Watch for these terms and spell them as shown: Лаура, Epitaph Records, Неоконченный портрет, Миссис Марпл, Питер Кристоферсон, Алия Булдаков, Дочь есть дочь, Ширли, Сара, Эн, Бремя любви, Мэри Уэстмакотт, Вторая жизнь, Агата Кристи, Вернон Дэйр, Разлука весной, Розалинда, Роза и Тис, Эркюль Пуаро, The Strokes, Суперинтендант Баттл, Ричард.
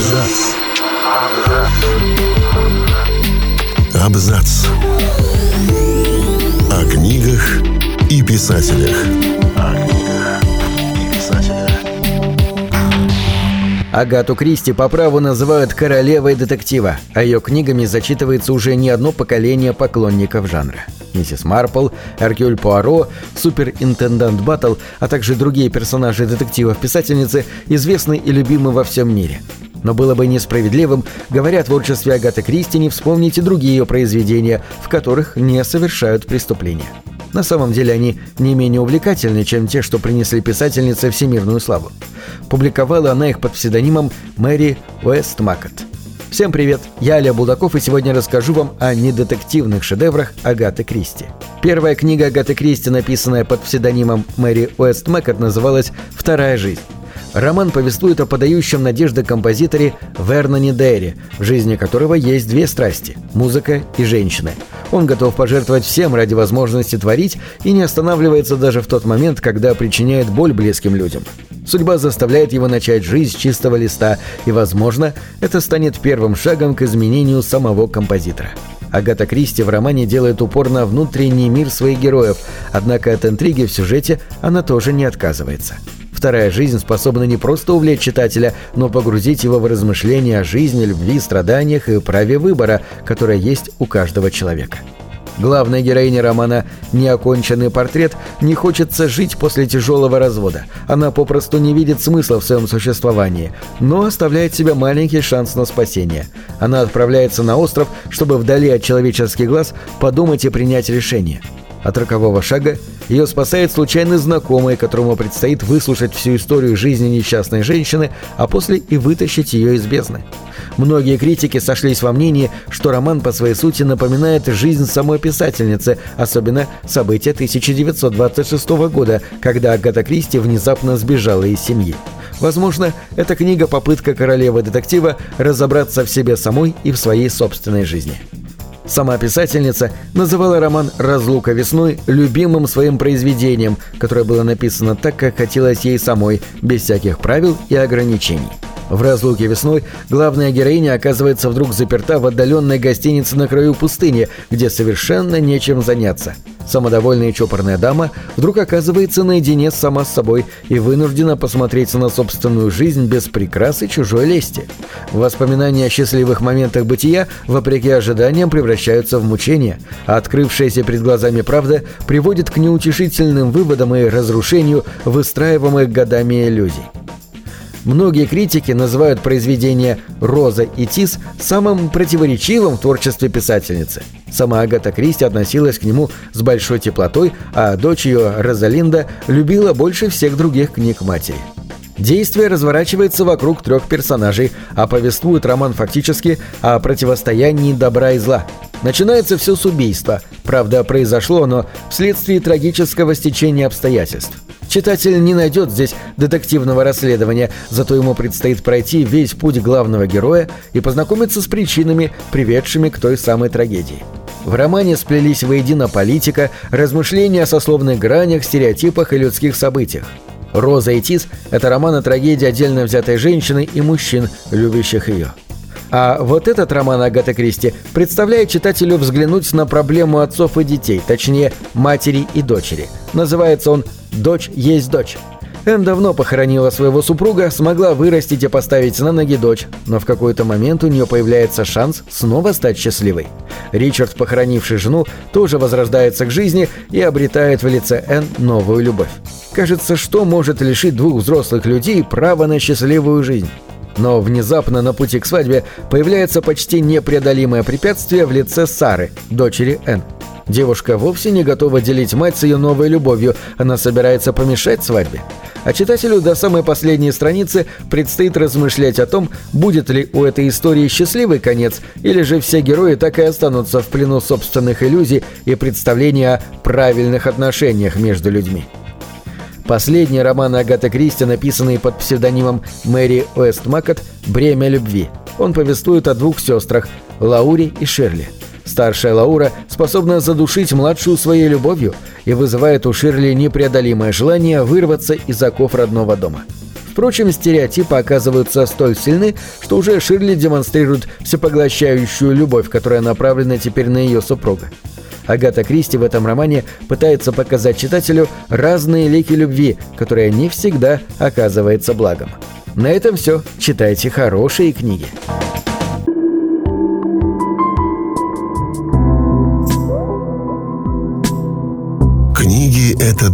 Абзац. Абзац. О книгах и писателях. Агату Кристи по праву называют королевой детектива, а ее книгами зачитывается уже не одно поколение поклонников жанра. Миссис Марпл, Эркюль Пуаро, Суперинтендант Баттл, а также другие персонажи детективов писательницы известны и любимы во всем мире. Но было бы несправедливым, говоря о творчестве Агаты Кристи, не вспомнить и другие ее произведения, в которых не совершают преступления. На самом деле они не менее увлекательны, чем те, что принесли писательнице всемирную славу. Публиковала она их под псевдонимом Мэри Уэстмакотт. Всем привет, я Алия Булдаков, и сегодня расскажу вам о недетективных шедеврах Агаты Кристи. Первая книга Агаты Кристи, написанная под псевдонимом Мэри Уэстмакотт, называлась «Вторая жизнь». Роман повествует о подающем надежды композиторе Верноне Дэйре, в жизни которого есть две страсти – музыка и женщины. Он готов пожертвовать всем ради возможности творить и не останавливается даже в тот момент, когда причиняет боль близким людям. Судьба заставляет его начать жизнь с чистого листа, и, возможно, это станет первым шагом к изменению самого композитора. Агата Кристи в романе делает упор на внутренний мир своих героев, однако от интриги в сюжете она тоже не отказывается. «Вторая жизнь» способна не просто увлечь читателя, но погрузить его в размышления о жизни, любви, страданиях и праве выбора, которое есть у каждого человека. Главная героиня романа «Неоконченный портрет» не хочется жить после тяжелого развода. Она попросту не видит смысла в своем существовании, но оставляет себе маленький шанс на спасение. Она отправляется на остров, чтобы вдали от человеческих глаз подумать и принять решение. От рокового шага ее спасает случайный знакомый, которому предстоит выслушать всю историю жизни несчастной женщины, а после и вытащить ее из бездны. Многие критики сошлись во мнении, что роман по своей сути напоминает жизнь самой писательницы, особенно события 1926 года, когда Агата Кристи внезапно сбежала из семьи. Возможно, эта книга – попытка королевы детектива разобраться в себе самой и в своей собственной жизни. Сама писательница называла роман «Разлука весной» любимым своим произведением, которое было написано так, как хотелось ей самой, без всяких правил и ограничений. В «Разлуке весной» главная героиня оказывается вдруг заперта в отдаленной гостинице на краю пустыни, где совершенно нечем заняться. Самодовольная и чопорная дама вдруг оказывается наедине сама с собой и вынуждена посмотреть на собственную жизнь без прикрас и чужой лести. Воспоминания о счастливых моментах бытия, вопреки ожиданиям, превращаются в мучения, а открывшаяся перед глазами правда приводит к неутешительным выводам и разрушению выстраиваемых годами иллюзий. Многие критики называют произведение «Роза и Тис» самым противоречивым в творчестве писательницы. Сама Агата Кристи относилась к нему с большой теплотой, а дочь ее, Розалинда, любила больше всех других книг матери. Действие разворачивается вокруг трех персонажей, а повествует роман фактически о противостоянии добра и зла. Начинается все с убийства. Правда, произошло оно вследствие трагического стечения обстоятельств. Читатель не найдет здесь детективного расследования, зато ему предстоит пройти весь путь главного героя и познакомиться с причинами, приведшими к той самой трагедии. В романе сплелись воедино политика, размышления о сословных гранях, стереотипах и людских событиях. «Роза и Тис» — это роман о трагедии отдельно взятой женщины и мужчин, любящих ее. А вот этот роман Агаты Кристи представляет читателю взглянуть на проблему отцов и детей, точнее, матери и дочери. Называется он «Дочь есть дочь». Эн давно похоронила своего супруга, смогла вырастить и поставить на ноги дочь, но в какой-то момент у нее появляется шанс снова стать счастливой. Ричард, похоронивший жену, тоже возрождается к жизни и обретает в лице Эн новую любовь. Кажется, что может лишить двух взрослых людей права на счастливую жизнь? Но внезапно на пути к свадьбе появляется почти непреодолимое препятствие в лице Сары, дочери Эн. Девушка вовсе не готова делить мать с ее новой любовью, она собирается помешать свадьбе. А читателю до самой последней страницы предстоит размышлять о том, будет ли у этой истории счастливый конец, или же все герои так и останутся в плену собственных иллюзий и представлений о правильных отношениях между людьми. Последний роман Агаты Кристи, написанный под псевдонимом Мэри Уэстмакотт «Бремя любви». Он повествует о двух сестрах – Лауре и Ширли. Старшая Лаура способна задушить младшую своей любовью и вызывает у Ширли непреодолимое желание вырваться из оков родного дома. Впрочем, стереотипы оказываются столь сильны, что уже Ширли демонстрирует всепоглощающую любовь, которая направлена теперь на ее супруга. Агата Кристи в этом романе пытается показать читателю разные лики любви, которая не всегда оказывается благом. На этом все. Читайте хорошие книги. Книги — это